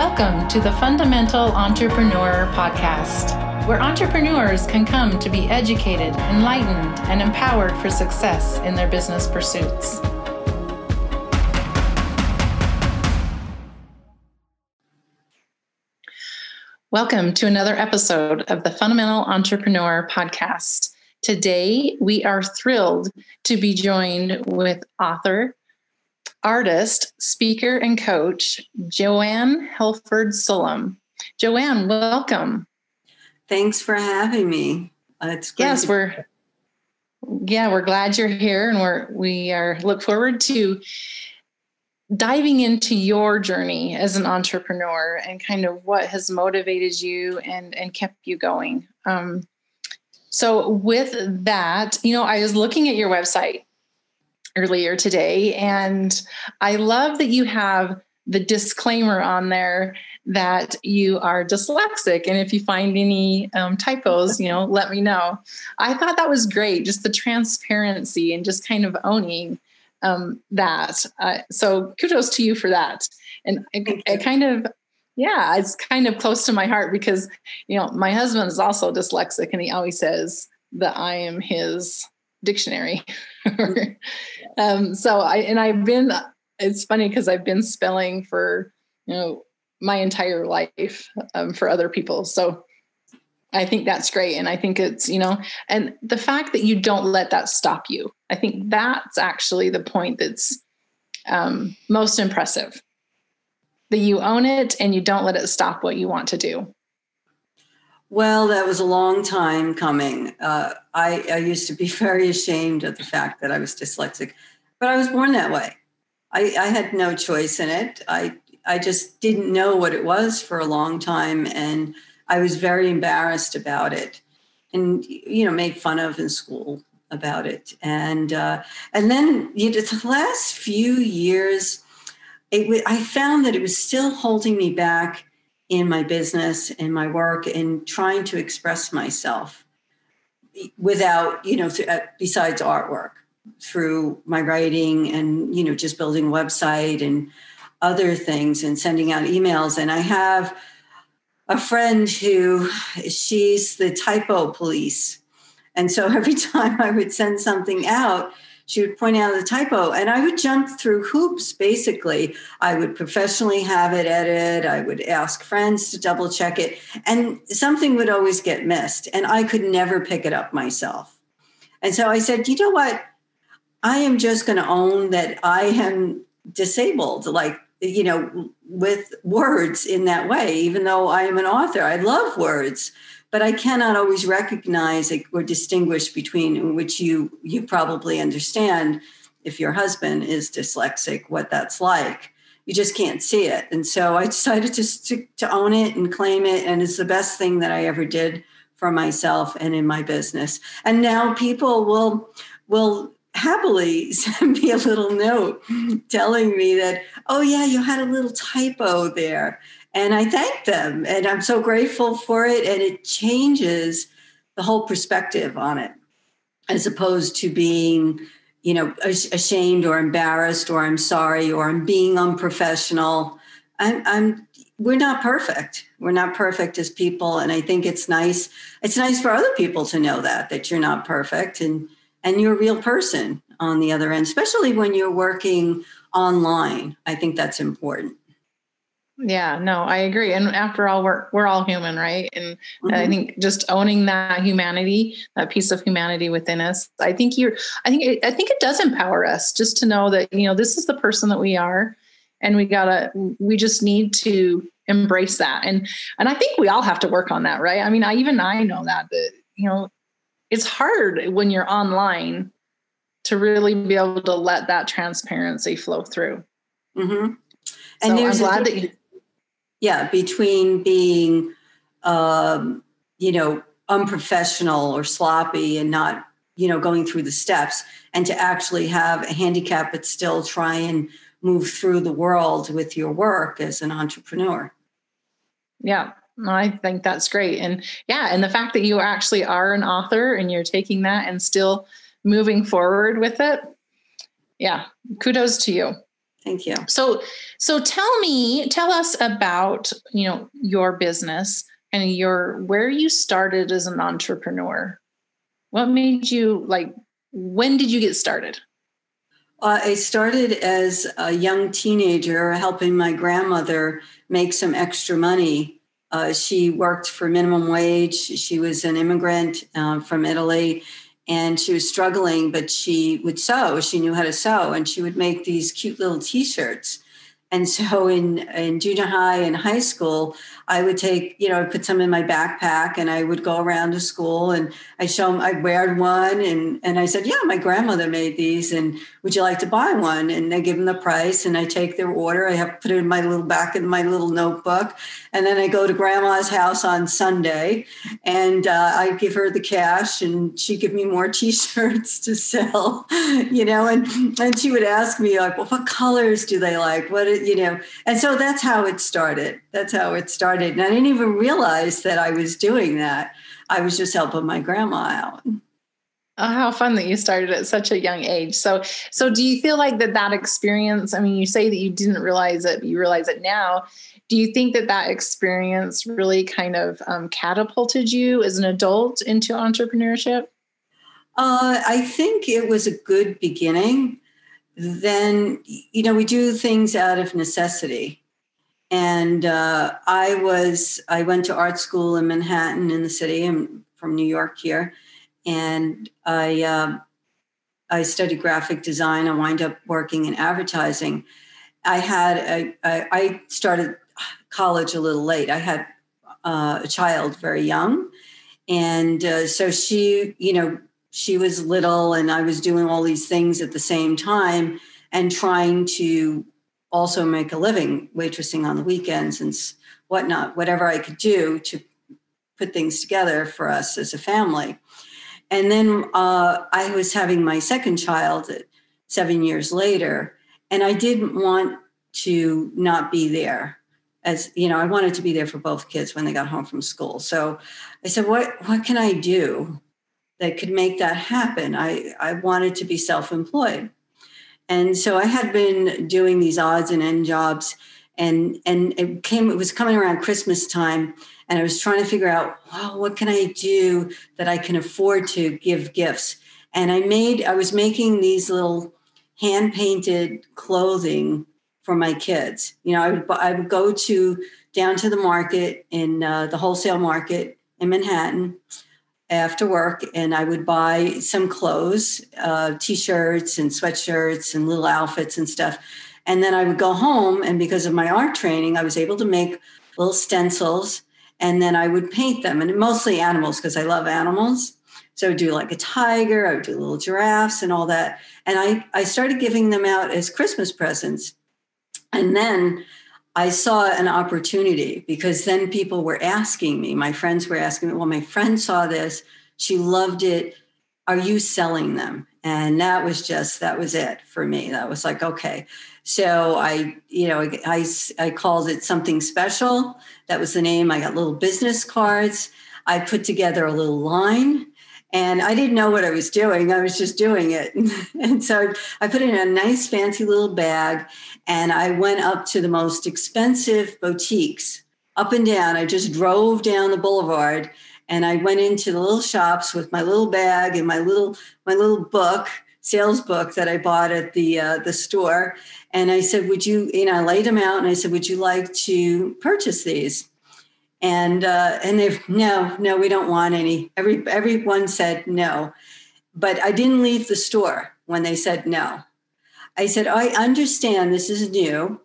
Welcome to the Fundamental Entrepreneur Podcast, where entrepreneurs can come to be educated, enlightened, and empowered for success in their business pursuits. Welcome to another episode of the Fundamental Entrepreneur Podcast. Today, we are thrilled to be joined with author, artist, speaker, and coach, Joanne Helford-Solem. Joanne, welcome. Thanks for having me. It's great. Yes, we're glad you're here, and we look forward to diving into your journey as an entrepreneur and kind of what has motivated you and kept you going. So with that, I was looking at your website earlier today, and I love that you have the disclaimer on there that you are dyslexic, and if you find any typos, let me know. I thought that was great, just the transparency and just kind of owning that. So kudos to you for that. And it's kind of close to my heart because my husband is also dyslexic, and he always says that I am his dictionary. It's funny because I've been spelling for, my entire life for other people. So I think that's great. And I think it's, and the fact that you don't let that stop you, I think that's actually the point that's most impressive, that you own it and you don't let it stop what you want to do. Well, that was a long time coming. I used to be very ashamed of the fact that I was dyslexic, but I was born that way. I had no choice in it. I just didn't know what it was for a long time, and I was very embarrassed about it, and made fun of in school about it. And then the last few years, I found that it was still holding me back in my business, in my work, in trying to express myself without, besides artwork, through my writing and, just building a website and other things and sending out emails. And I have a friend she's the typo police. And so every time I would send something out, she would point out the typo, and I would jump through hoops, basically. I would professionally have it edited. I would ask friends to double check it, and something would always get missed, and I could never pick it up myself. And so I said, you know what? I am just going to own that I am disabled, with words in that way, even though I am an author. I love words, but I cannot always recognize or distinguish between, which you probably understand if your husband is dyslexic, what that's like. You just can't see it. And so I decided to own it and claim it. And it's the best thing that I ever did for myself and in my business. And now people will happily send me a little note telling me that, oh yeah, you had a little typo there. And I thank them, and I'm so grateful for it. And it changes the whole perspective on it, as opposed to being, ashamed or embarrassed, or I'm sorry, or I'm being unprofessional. We're not perfect. We're not perfect as people. And I think it's nice. It's nice for other people to know that you're not perfect and you're a real person on the other end, especially when you're working online. I think that's important. Yeah, no, I agree. And after all, we're all human, right? And mm-hmm. I think just owning that humanity, that piece of humanity within us, I think it does empower us just to know that, this is the person that we are, and we just need to embrace that. And I think we all have to work on that, right? I mean, I know that, it's hard when you're online to really be able to let that transparency flow through. Mm-hmm. And so there's between being, unprofessional or sloppy and not, going through the steps, and to actually have a handicap but still try and move through the world with your work as an entrepreneur. Yeah, I think that's great. And and the fact that you actually are an author and you're taking that and still moving forward with it. Yeah, kudos to you. Thank you. So tell us about, your business and where you started as an entrepreneur. What made you when did you get started? I started as a young teenager helping my grandmother make some extra money. She worked for minimum wage. She was an immigrant from Italy, and she was struggling, but she would sew. She knew how to sew, and she would make these cute little T-shirts. And so in junior high and high school, I would take, I'd put some in my backpack and I would go around to school and I'd wear one. And I said, yeah, my grandmother made these, and would you like to buy one? And I give them the price and I take their order. I have to put it in my little back in my little notebook. And then I go to grandma's house on Sunday and I give her the cash, and she give me more T-shirts to sell, and she would ask me well, what colors do they like? And so that's how it started. And I didn't even realize that I was doing that. I was just helping my grandma out. Oh, how fun that you started at such a young age. So do you feel like that experience, you say that you didn't realize it, but you realize it now. Do you think that experience really kind of catapulted you as an adult into entrepreneurship? I think it was a good beginning. Then, we do things out of necessity. And I went to art school in Manhattan in the city. I'm from New York here. And I studied graphic design. I wind up working in advertising. I started college a little late. I had a child very young. And so she was little, and I was doing all these things at the same time and trying to also make a living, waitressing on the weekends and whatnot, whatever I could do to put things together for us as a family. And then I was having my second child 7 years later, and I didn't want to not be there. As you know, I wanted to be there for both kids when they got home from school. So I said, what can I do that could make that happen? I wanted to be self-employed. And so I had been doing these odds and end jobs, and it was coming around Christmas time, and I was trying to figure out, what can I do that I can afford to give gifts? And I was making these little hand-painted clothing for my kids. I would go down to the market in the wholesale market in Manhattan after work, and I would buy some clothes, T-shirts and sweatshirts and little outfits and stuff. And then I would go home, and because of my art training, I was able to make little stencils, and then I would paint them, and mostly animals because I love animals. So I would do a tiger, I would do little giraffes and all that. And I started giving them out as Christmas presents. And then I saw an opportunity, because then people were asking me, my friends were asking me, my friend saw this, she loved it, are you selling them? And that was it for me. That was okay. So I called it Something Special. That was the name. I got little business cards. I put together a little line, and I didn't know what I was doing. I was just doing it. And so I put it in a nice fancy little bag, and I went up to the most expensive boutiques, up and down. I just drove down the boulevard, and I went into the little shops with my little bag and my little book, sales book that I bought at the store. And I said, I laid them out, and I said, would you like to purchase these? And they've, no, we don't want any. Everyone said no, but I didn't leave the store when they said no. I said, I understand this is new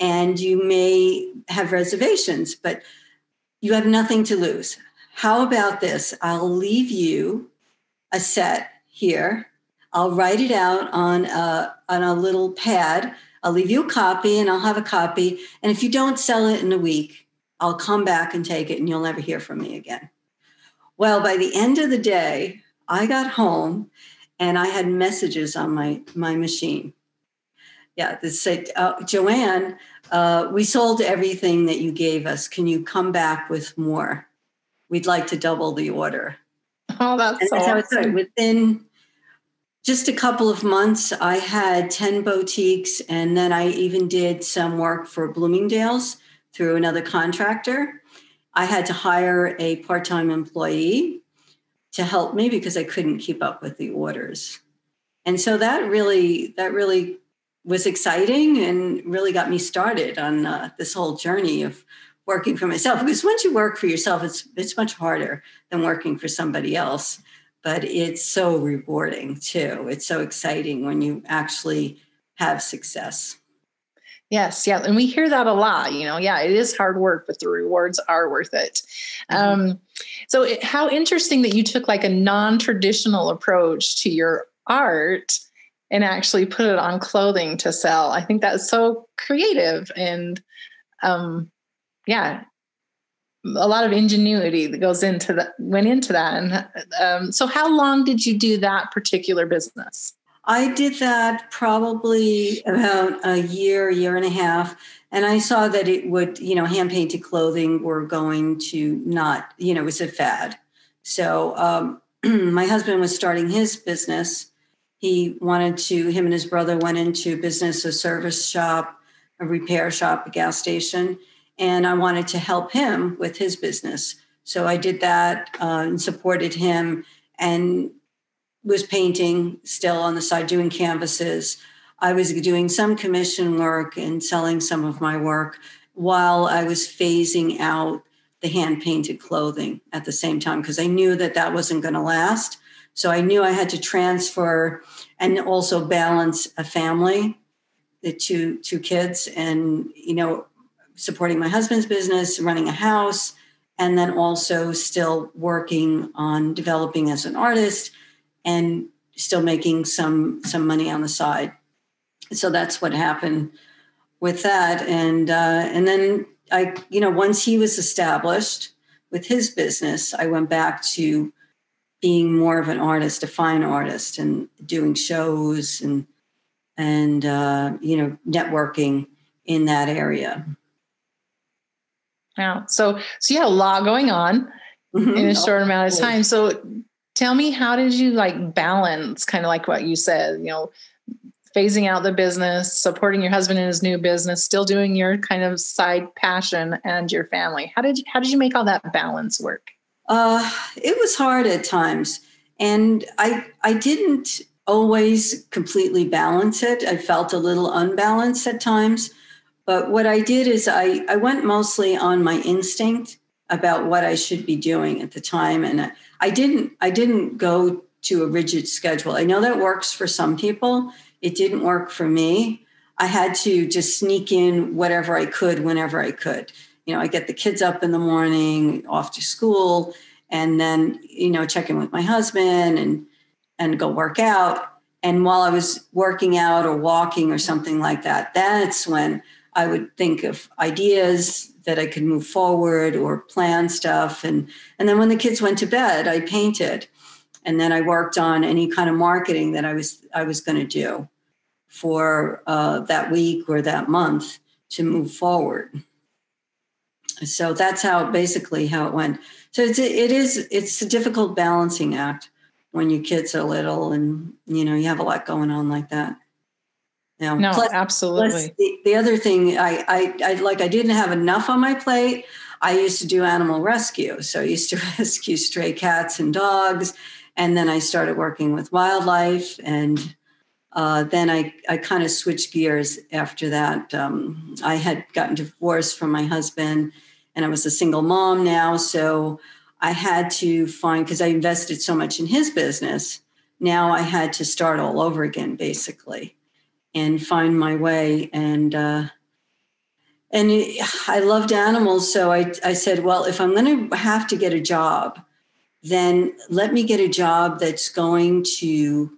and you may have reservations, but you have nothing to lose. How about this? I'll leave you a set here. I'll write it out on a little pad. I'll leave you a copy, and I'll have a copy. And if you don't sell it in a week, I'll come back and take it, and you'll never hear from me again. Well, by the end of the day, I got home, and I had messages on my machine. Yeah, that said, Joanne, we sold everything that you gave us. Can you come back with more? We'd like to double the order. Oh, that's awesome. Within just a couple of months, I had 10 boutiques, and then I even did some work for Bloomingdale's through another contractor. I had to hire a part-time employee to help me because I couldn't keep up with the orders. And so that really was exciting and really got me started on this whole journey of working for myself. Because once you work for yourself, it's much harder than working for somebody else, but it's so rewarding too. It's so exciting when you actually have success. Yes. Yeah. And we hear that a lot, it is hard work, but the rewards are worth it. Mm-hmm. How interesting that you took like a non-traditional approach to your art and actually put it on clothing to sell. I think that's so creative and, a lot of ingenuity that went into that. And so how long did you do that particular business? I did that probably about a year, year and a half. And I saw that it would, hand-painted clothing were going to not, it was a fad. So my husband was starting his business. Him and his brother went into business, a service shop, a repair shop, a gas station. And I wanted to help him with his business. So I did that and supported him and was painting still on the side, doing canvases. I was doing some commission work and selling some of my work while I was phasing out the hand-painted clothing at the same time, because I knew that wasn't going to last. So I knew I had to transfer and also balance a family, the two kids, and, supporting my husband's business, running a house, and then also still working on developing as an artist and still making some money on the side. So that's what happened with that. And then I, once he was established with his business, I went back to being more of an artist, a fine artist, and doing shows and networking in that area. Wow. So you had a lot going on in a short amount of time. So tell me, how did you balance kind of like what you said, phasing out the business, supporting your husband in his new business, still doing your kind of side passion and your family? How did you make all that balance work? It was hard at times. And I didn't always completely balance it. I felt a little unbalanced at times. But what I did is I went mostly on my instinct about what I should be doing at the time. And I didn't go to a rigid schedule. I know that works for some people. It didn't work for me. I had to just sneak in whatever I could, whenever I could. I get the kids up in the morning, off to school, and then, check in with my husband and go work out. And while I was working out or walking or something like that, that's when I would think of ideas that I could move forward or plan stuff. And then when the kids went to bed, I painted. And then I worked on any kind of marketing that I was going to do for that week or that month to move forward. So that's how it went. So it's a difficult balancing act when your kids are little and, you have a lot going on like that. Absolutely. Plus the other thing, I didn't have enough on my plate. I used to do animal rescue. So I used to rescue stray cats and dogs. And then I started working with wildlife. And then I kind of switched gears after that. I had gotten divorced from my husband and I was a single mom now. So I had to because I invested so much in his business. Now I had to start all over again, basically, and find my way. And I loved animals. So I said, well, if I'm going to have to get a job, then let me get a job that's going to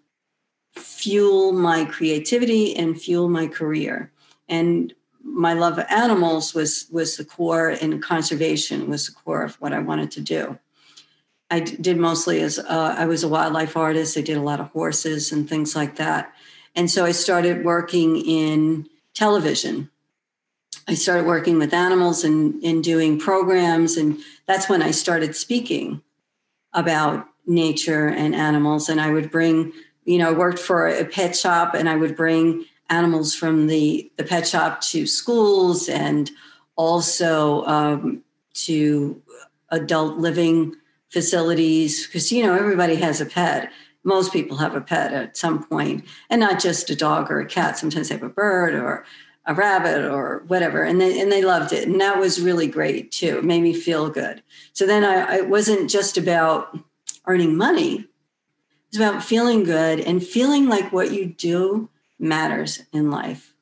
fuel my creativity and fuel my career. And my love of animals was the core, and conservation was the core of what I wanted to do. I did mostly I was a wildlife artist. I did a lot of horses and things like that. And so I started working in television. I started working with animals and doing programs. And that's when I started speaking about nature and animals. And I would bring you know, I worked for a pet shop, and I would bring animals from the pet shop to schools and also to adult living facilities, because, you know, everybody has a pet. Most people have a pet at some point, and not just a dog or a cat. Sometimes they have a bird or a rabbit or whatever, and they loved it. And that was really great, too. It made me feel good. So then it wasn't just about earning money. It was about feeling good and feeling like what you do matters in life,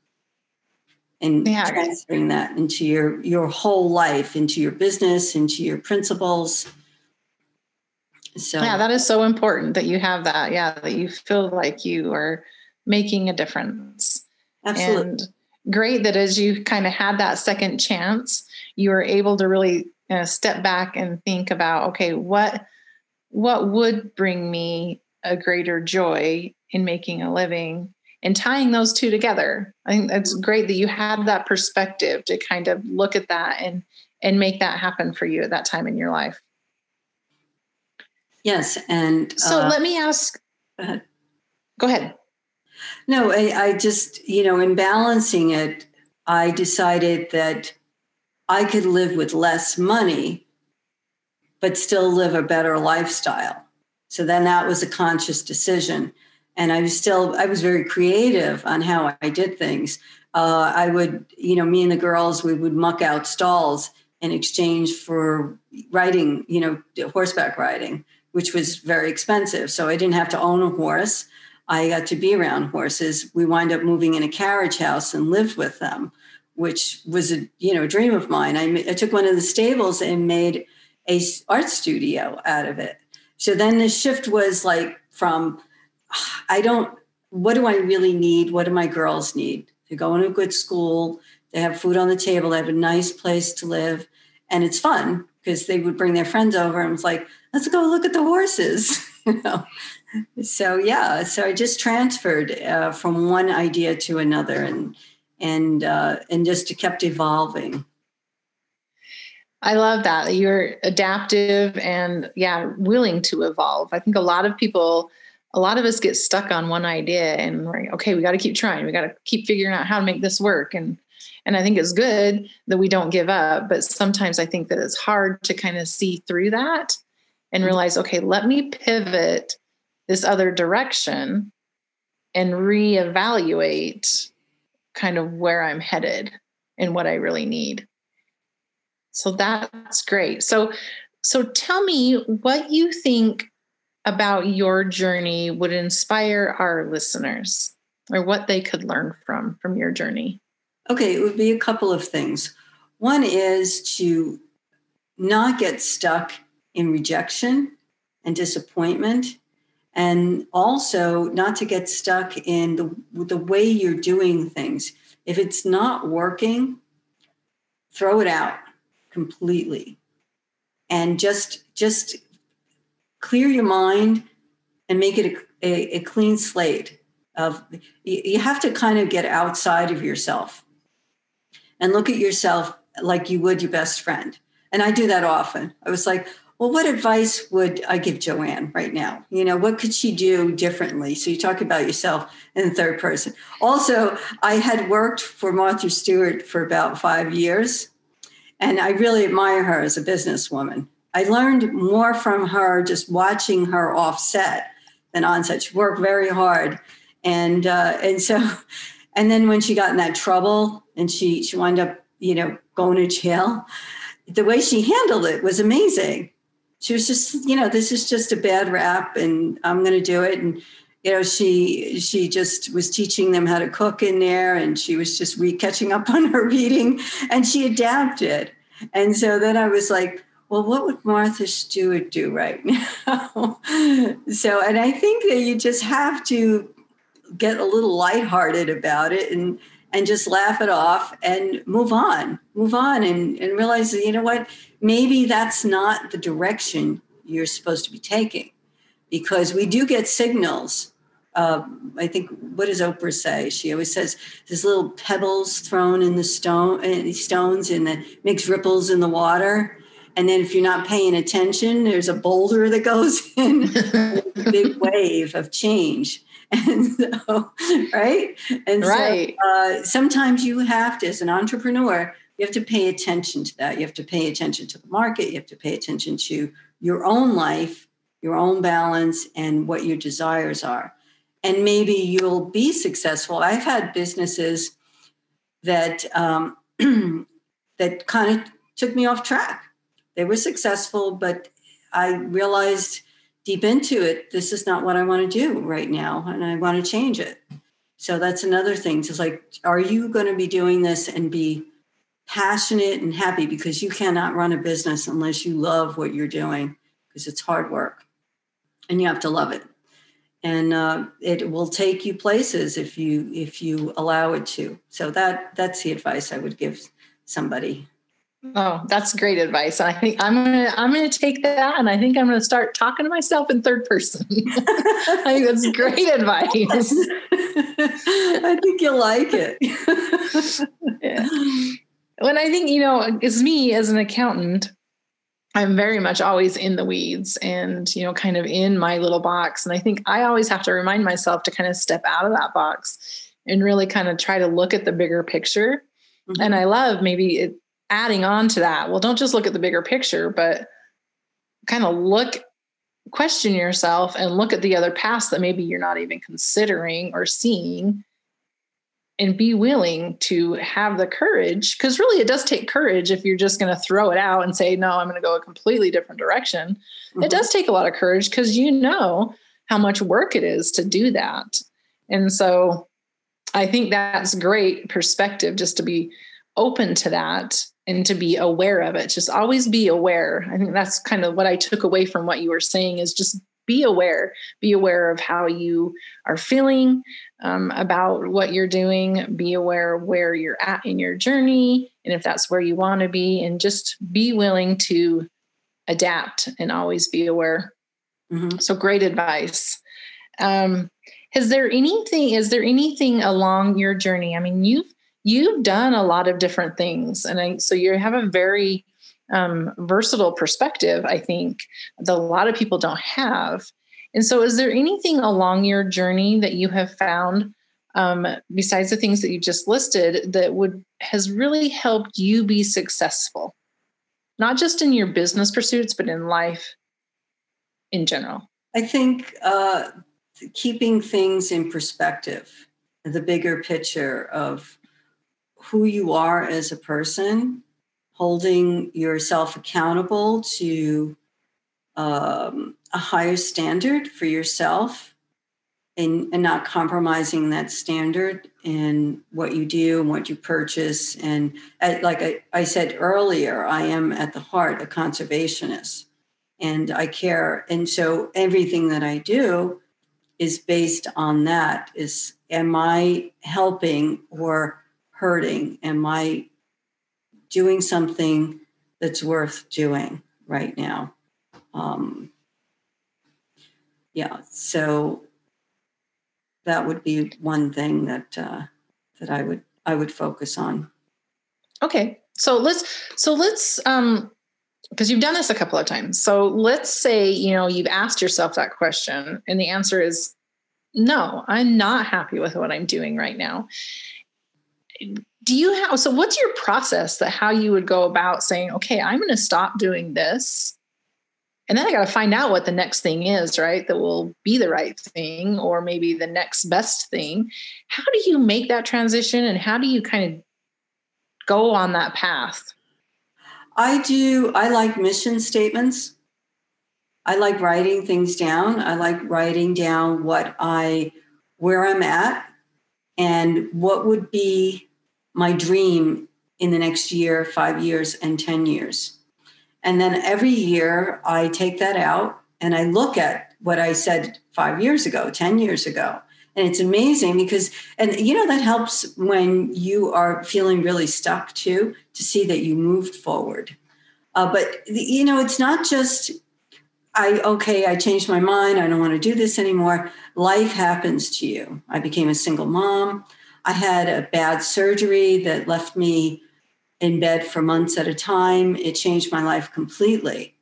and transferring that into your whole life, into your business, into your principles. So yeah, that is so important that you have that. Yeah, that you feel like you are making a difference. Absolutely. And great that as you kind of had that second chance, you were able to really step back and think about, okay, what would bring me a greater joy in making a living, and tying those two together. I think that's great that you had that perspective to kind of look at that and make that happen for you at that time in your life. Yes. And so let me ask, go ahead. No, I just, you know, in balancing it, I decided that I could live with less money, but still live a better lifestyle. So then that was a conscious decision. And I was very creative on how I did things. I would, you know, me and the girls, we would muck out stalls in exchange for riding, you know, horseback riding, which was very expensive. So I didn't have to own a horse. I got to be around horses. We wind up moving in a carriage house and lived with them, which was a, you know, dream of mine. I took one of the stables and made an art studio out of it. So then the shift was like from, what do I really need? What do my girls need? They go into a good school. They have food on the table. They have a nice place to live. And it's fun because they would bring their friends over and it's like, let's go look at the horses, you know? So, yeah. So I just transferred from one idea to another and just kept evolving. I love that. You're adaptive and willing to evolve. I think a lot of us get stuck on one idea and we're like, okay, we got to keep trying. We got to keep figuring out how to make this work. And I think it's good that we don't give up, but sometimes I think that it's hard to kind of see through that and realize, okay, let me pivot this other direction and reevaluate kind of where I'm headed and what I really need. So that's great. So tell me what you think about your journey would inspire our listeners, or what they could learn from your journey. Okay, it would be a couple of things. One is to not get stuck in rejection and disappointment, and also not to get stuck in the way you're doing things. If it's not working, throw it out completely and just clear your mind and make it a clean slate of, you have to kind of get outside of yourself and look at yourself like you would your best friend. And I do that often. I was like, well, what advice would I give Joanne right now? You know, what could she do differently? So you talk about yourself in the third person. Also, I had worked for Martha Stewart for about 5 years, and I really admire her as a businesswoman. I learned more from her just watching her offset than on set. She worked very hard. And then when she got in that trouble and she wound up, you know, going to jail, the way she handled it was amazing. She was just, you know, this is just a bad rap and I'm going to do it. And, you know, she just was teaching them how to cook in there, and she was just catching up on her reading, and she adapted. And so then I was like, well, what would Martha Stewart do right now? So, and I think that you just have to get a little lighthearted about it and just laugh it off and move on and realize that, you know what, maybe that's not the direction you're supposed to be taking, because we do get signals. I think, what does Oprah say? She always says there's little pebbles thrown in the stones and it makes ripples in the water. And then if you're not paying attention, there's a boulder that goes in, a big wave of change. And so, right? And right. So sometimes you have to, as an entrepreneur, you have to pay attention to that. You have to pay attention to the market. You have to pay attention to your own life, your own balance, and what your desires are. And maybe you'll be successful. I've had businesses that that kind of took me off track. They were successful, but I realized deep into it, this is not what I want to do right now, and I want to change it. So that's another thing. It's like, are you going to be doing this and be passionate and happy? Because you cannot run a business unless you love what you're doing, because it's hard work, and you have to love it. And it will take you places if you allow it to. So that's the advice I would give somebody. Oh, that's great advice. I think I'm gonna take that, and I think I'm gonna start talking to myself in third person. I think that's great advice. I think you'll like it. Yeah. When I think, as me as an accountant, I'm very much always in the weeds and, kind of in my little box. And I think I always have to remind myself to kind of step out of that box and really kind of try to look at the bigger picture. Mm-hmm. And I love adding on to that. Well, don't just look at the bigger picture, but kind of question yourself and look at the other paths that maybe you're not even considering or seeing, and be willing to have the courage, because really it does take courage if you're just going to throw it out and say, no, I'm going to go a completely different direction. Mm-hmm. It does take a lot of courage, because you know how much work it is to do that. And so I think that's great perspective, just to be open to that and to be aware of it. Just always be aware. I think that's kind of what I took away from what you were saying, is just be aware of how you are feeling about what you're doing, be aware where you're at in your journey, and if that's where you want to be, and just be willing to adapt and always be aware. Mm-hmm. So great advice. Is there anything along your journey? I mean, you've done a lot of different things, and so you have a very versatile perspective, I think, that a lot of people don't have. And so is there anything along your journey that you have found, besides the things that you just listed, that has really helped you be successful, not just in your business pursuits, but in life in general? I think keeping things in perspective, the bigger picture of who you are as a person, holding yourself accountable to a higher standard for yourself, and not compromising that standard in what you do and what you purchase. And like I said earlier, I am at the heart a conservationist, and I care. And so everything that I do is based on that. Is, am I helping or hurting? Am I doing something that's worth doing right now? So that would be one thing that I would focus on. Okay, so let's because you've done this a couple of times. So let's say you've asked yourself that question, and the answer is no, I'm not happy with what I'm doing right now. So what's your process that how you would go about saying, okay, I'm going to stop doing this, and then I got to find out what the next thing is, right? That will be the right thing, or maybe the next best thing. How do you make that transition, and how do you kind of go on that path? I like mission statements. I like writing things down. I like writing down where I'm at and what would be my dream in the next year, 5 years, and 10 years. And then every year I take that out and I look at what I said 5 years ago, 10 years ago. And it's amazing because, that helps when you are feeling really stuck too, to see that you moved forward. But it's not just, I changed my mind. I don't want to do this anymore. Life happens to you. I became a single mom. I had a bad surgery that left me in bed for months at a time. It changed my life completely.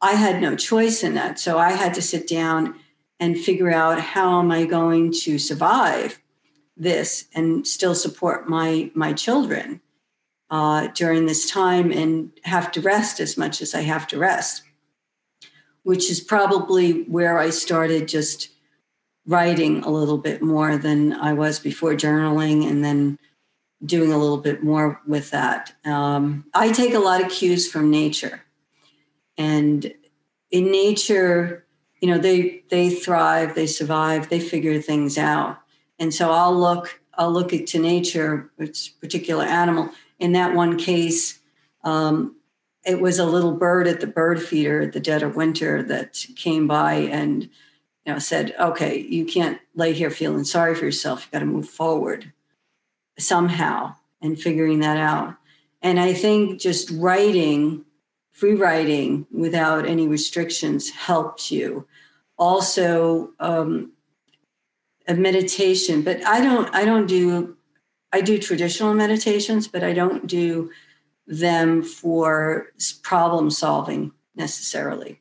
I had no choice in that. So I had to sit down and figure out, how am I going to survive this and still support my children during this time and have to rest as much as I have to rest, which is probably where I started just writing a little bit more than I was before, journaling, and then doing a little bit more with that. I take a lot of cues from nature. And in nature, you know, they thrive, they survive, they figure things out. And so I'll look to nature, which particular animal. In that one case, it was a little bird at the bird feeder at the dead of winter that came by and, you know, said, okay, you can't lay here feeling sorry for yourself. You got to move forward somehow, and figuring that out. And I think just writing, free writing without any restrictions helps you. Also, a meditation, but I do traditional meditations, but I don't do them for problem solving necessarily.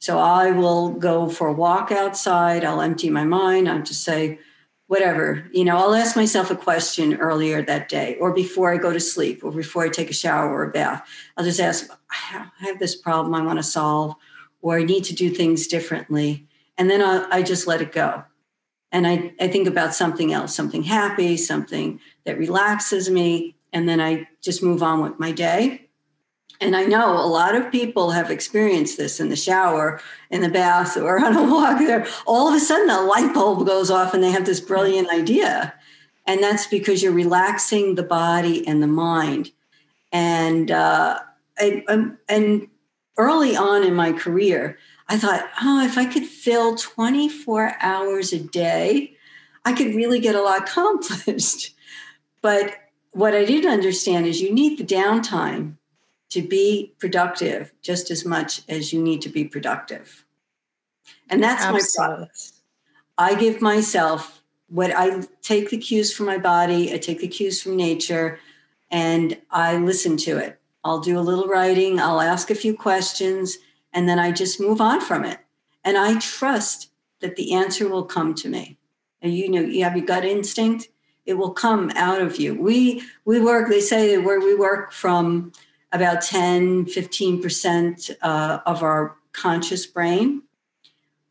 So I will go for a walk outside. I'll empty my mind. I'll just say, whatever, you know, I'll ask myself a question earlier that day, or before I go to sleep, or before I take a shower or a bath. I'll just ask, I have this problem I want to solve, or I need to do things differently. And then I just let it go. And I think about something else, something happy, something that relaxes me. And then I just move on with my day. And I know a lot of people have experienced this in the shower, in the bath, or on a walk there. All of a sudden, a light bulb goes off and they have this brilliant idea. And that's because you're relaxing the body and the mind. And and early on in my career, I thought, if I could fill 24 hours a day, I could really get a lot accomplished. But what I didn't understand is you need the downtime to be productive just as much as you need to be productive. And that's my process. I give myself what I take the cues from my body, I take the cues from nature, and I listen to it. I'll do a little writing, I'll ask a few questions, and then I just move on from it. And I trust that the answer will come to me. And you know, you have your gut instinct, it will come out of you. We work, they say where we work from about 10, 15% of our conscious brain.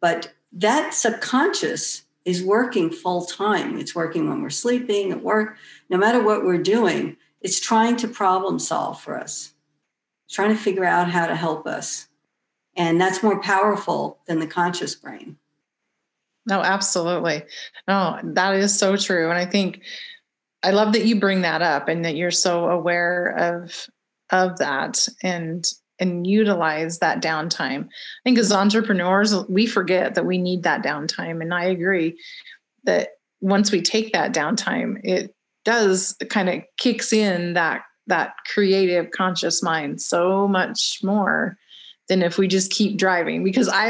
But that subconscious is working full time. It's working when we're sleeping, at work, no matter what we're doing, it's trying to problem solve for us. It's trying to figure out how to help us. And that's more powerful than the conscious brain. No, absolutely. No, that is so true. And I think I love that you bring that up and that you're so aware of that and utilize that downtime. I think as entrepreneurs, we forget that we need that downtime. And I agree that once we take that downtime, it does kind of kicks in that creative conscious mind so much more than if we just keep driving. Because I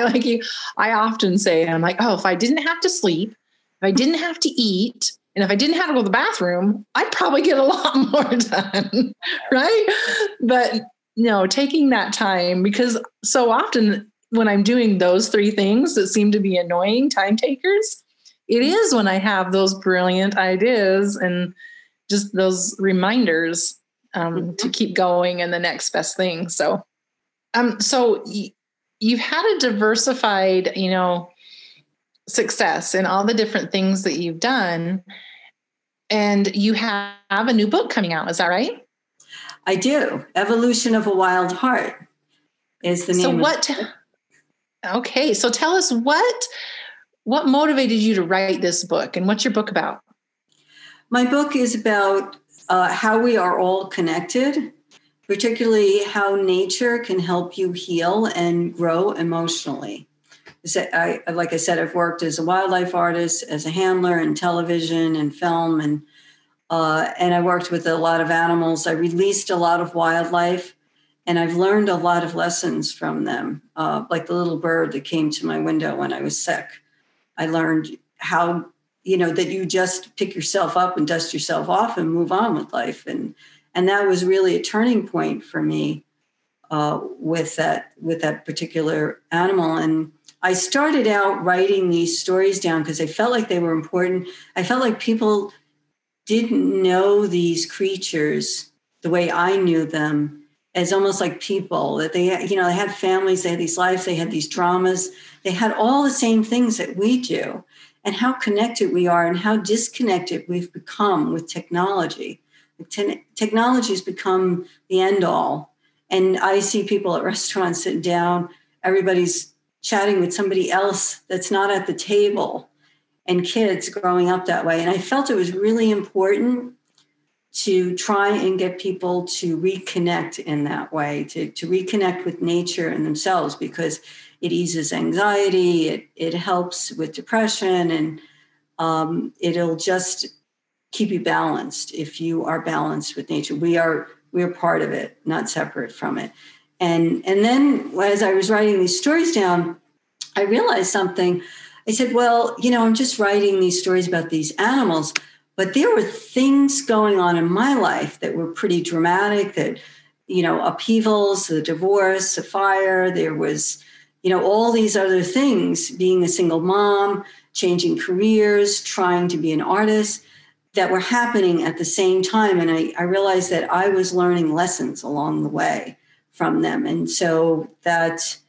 often say, I'm like, if I didn't have to sleep, if I didn't have to eat, and if I didn't have to go to the bathroom, I'd probably get a lot more done, right? But no, taking that time, because so often when I'm doing those three things that seem to be annoying time takers, it is when I have those brilliant ideas and just those reminders to keep going and the next best thing. So you've had a diversified, you know, success in all the different things that you've done, and you have a new book coming out. Is that right? I do. Evolution of a Wild Heart is the name. So tell us what motivated you to write this book, and what's your book about? My book is about how we are all connected, particularly how nature can help you heal and grow emotionally. Like I said, I've worked as a wildlife artist, as a handler in television and film, and I worked with a lot of animals. I released a lot of wildlife, and I've learned a lot of lessons from them, like the little bird that came to my window when I was sick. I learned how, you know, that you just pick yourself up and dust yourself off and move on with life, and And that was really a turning point for me with that particular animal. And I started out writing these stories down because I felt like they were important. I felt like people didn't know these creatures the way I knew them, as almost like people, that they had families, they had these lives, they had these dramas, they had all the same things that we do, and how connected we are and how disconnected we've become with technology. Technology's become the end all. And I see people at restaurants sitting down, everybody's chatting with somebody else that's not at the table, and kids growing up that way. And I felt it was really important to try and get people to reconnect in that way, to reconnect with nature and themselves, because it eases anxiety, it helps with depression, and it'll just keep you balanced if you are balanced with nature. We're part of it, not separate from it. And then as I was writing these stories down, I realized something. I said, I'm just writing these stories about these animals, but there were things going on in my life that were pretty dramatic, that, upheavals, the divorce, the fire, there was, all these other things, being a single mom, changing careers, trying to be an artist, that were happening at the same time. And I realized that I was learning lessons along the way from them. And so that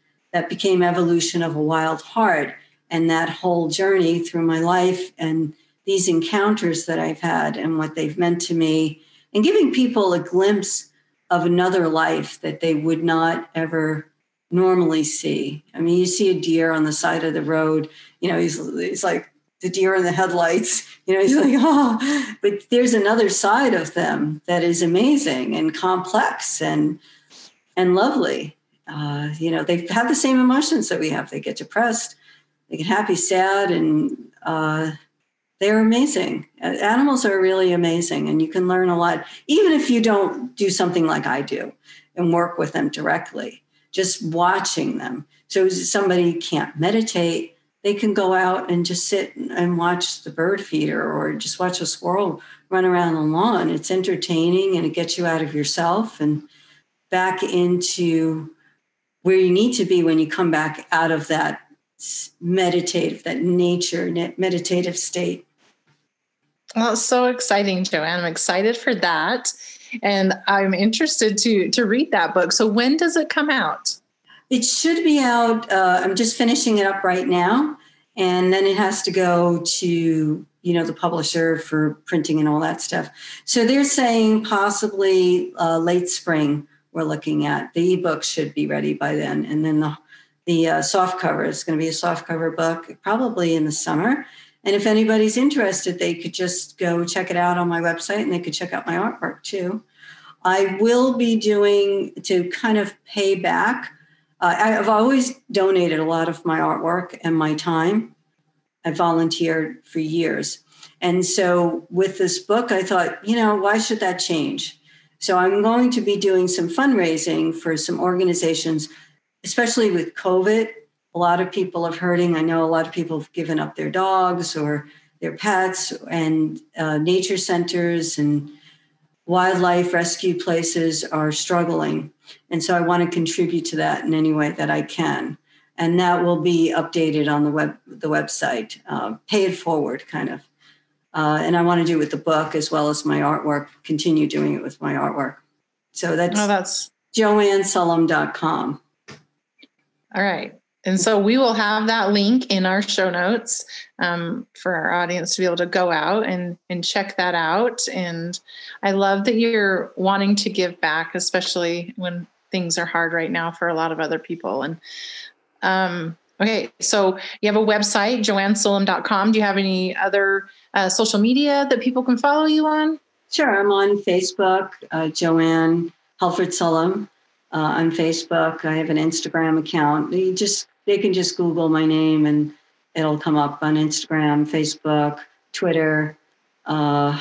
became Evolution of a Wild Heart, and that whole journey through my life and these encounters that I've had and what they've meant to me, and giving people a glimpse of another life that they would not ever normally see. I mean, you see a deer on the side of the road, he's like the deer in the headlights, he's like, oh, but there's another side of them that is amazing and complex and lovely. They have the same emotions that we have. They get depressed, they get happy, sad, and, they're amazing. Animals are really amazing, and you can learn a lot, even if you don't do something like I do and work with them directly, just watching them. So somebody can't meditate, they can go out and just sit and watch the bird feeder or just watch a squirrel run around the lawn. It's entertaining, and it gets you out of yourself and back into where you need to be when you come back out of that meditative, that nature meditative state. Well, it's so exciting, Joanne. I'm excited for that. And I'm interested to read that book. So when does it come out? It should be out. I'm just finishing it up right now. And then it has to go to, the publisher for printing and all that stuff. So they're saying possibly late spring we're looking at. The ebook should be ready by then. And then the soft cover is going to be a soft cover book, probably in the summer. And if anybody's interested, they could just go check it out on my website, and they could check out my artwork too. I will be doing, to kind of pay back, I've always donated a lot of my artwork and my time. I volunteered for years. And so with this book, I thought, why should that change? So I'm going to be doing some fundraising for some organizations, especially with COVID. A lot of people are hurting. I know a lot of people have given up their dogs or their pets, and nature centers and wildlife rescue places are struggling. And so I want to contribute to that in any way that I can. And that will be updated on the website, pay it forward kind of. And I want to do it with the book as well as my artwork, continue doing it with my artwork. So that's JoanneSulem.com. All right. And so we will have that link in our show notes for our audience to be able to go out and check that out. And I love that you're wanting to give back, especially when things are hard right now for a lot of other people. And okay, so you have a website, JoanneSulem.com. Do you have any other social media that people can follow you on? Sure. I'm on Facebook, Joanne Helford-Solem. On Facebook, I have an Instagram account. They can just Google my name, and it'll come up on Instagram, Facebook, Twitter, and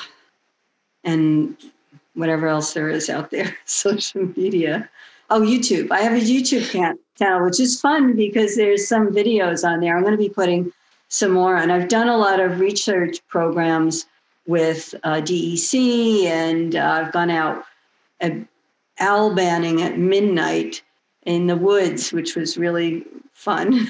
whatever else there is out there, social media. Oh, YouTube. I have a YouTube channel, which is fun because there's some videos on there. I'm going to be putting some more on. I've done a lot of research programs with DEC, and I've gone out an owl banning at midnight in the woods, which was really fun.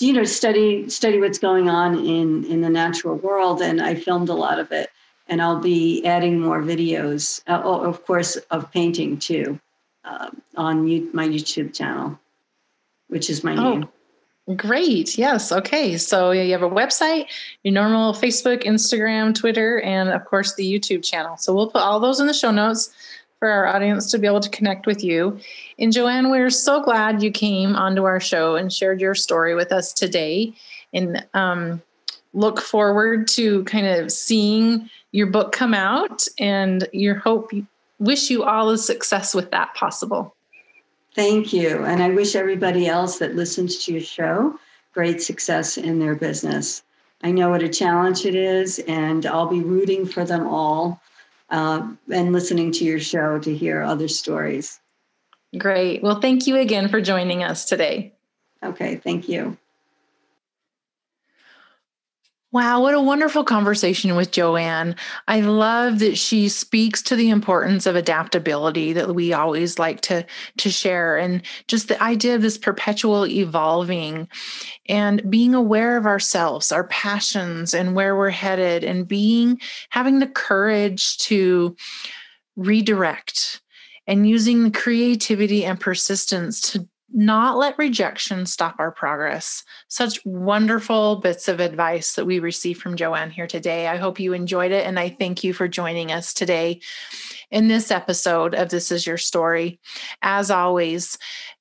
You know, study what's going on in the natural world, and I filmed a lot of it. And I'll be adding more videos, of course, of painting too, on my YouTube channel, which is my name. Great. Yes. Okay. So you have a website, your normal Facebook, Instagram, Twitter, and of course the YouTube channel. So we'll put all those in the show notes for our audience to be able to connect with you. And Joanne, we're so glad you came onto our show and shared your story with us today, and look forward to kind of seeing your book come out, and wish you all the success with that possible. Thank you. And I wish everybody else that listens to your show great success in their business. I know what a challenge it is, and I'll be rooting for them all and listening to your show to hear other stories. Great. Well, thank you again for joining us today. Okay. Thank you. Wow, what a wonderful conversation with Joanne. I love that she speaks to the importance of adaptability that we always like to share, and just the idea of this perpetual evolving and being aware of ourselves, our passions, and where we're headed, and having the courage to redirect and using the creativity and persistence to not let rejection stop our progress. Such wonderful bits of advice that we received from Joanne here today. I hope you enjoyed it, and I thank you for joining us today in this episode of This Is Your Story. As always,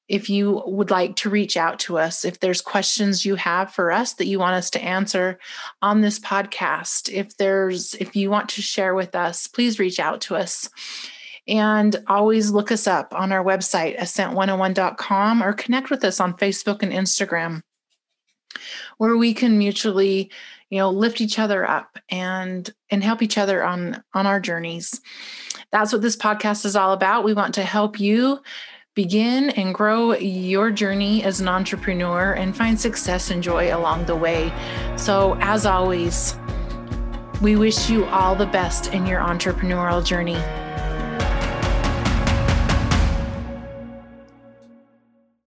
if you would like to reach out to us, if there's questions you have for us that you want us to answer on this podcast, if you want to share with us, please reach out to us. And always look us up on our website, Ascent101.com, or connect with us on Facebook and Instagram, where we can mutually, lift each other up and help each other on our journeys. That's what this podcast is all about. We want to help you begin and grow your journey as an entrepreneur and find success and joy along the way. So as always, we wish you all the best in your entrepreneurial journey.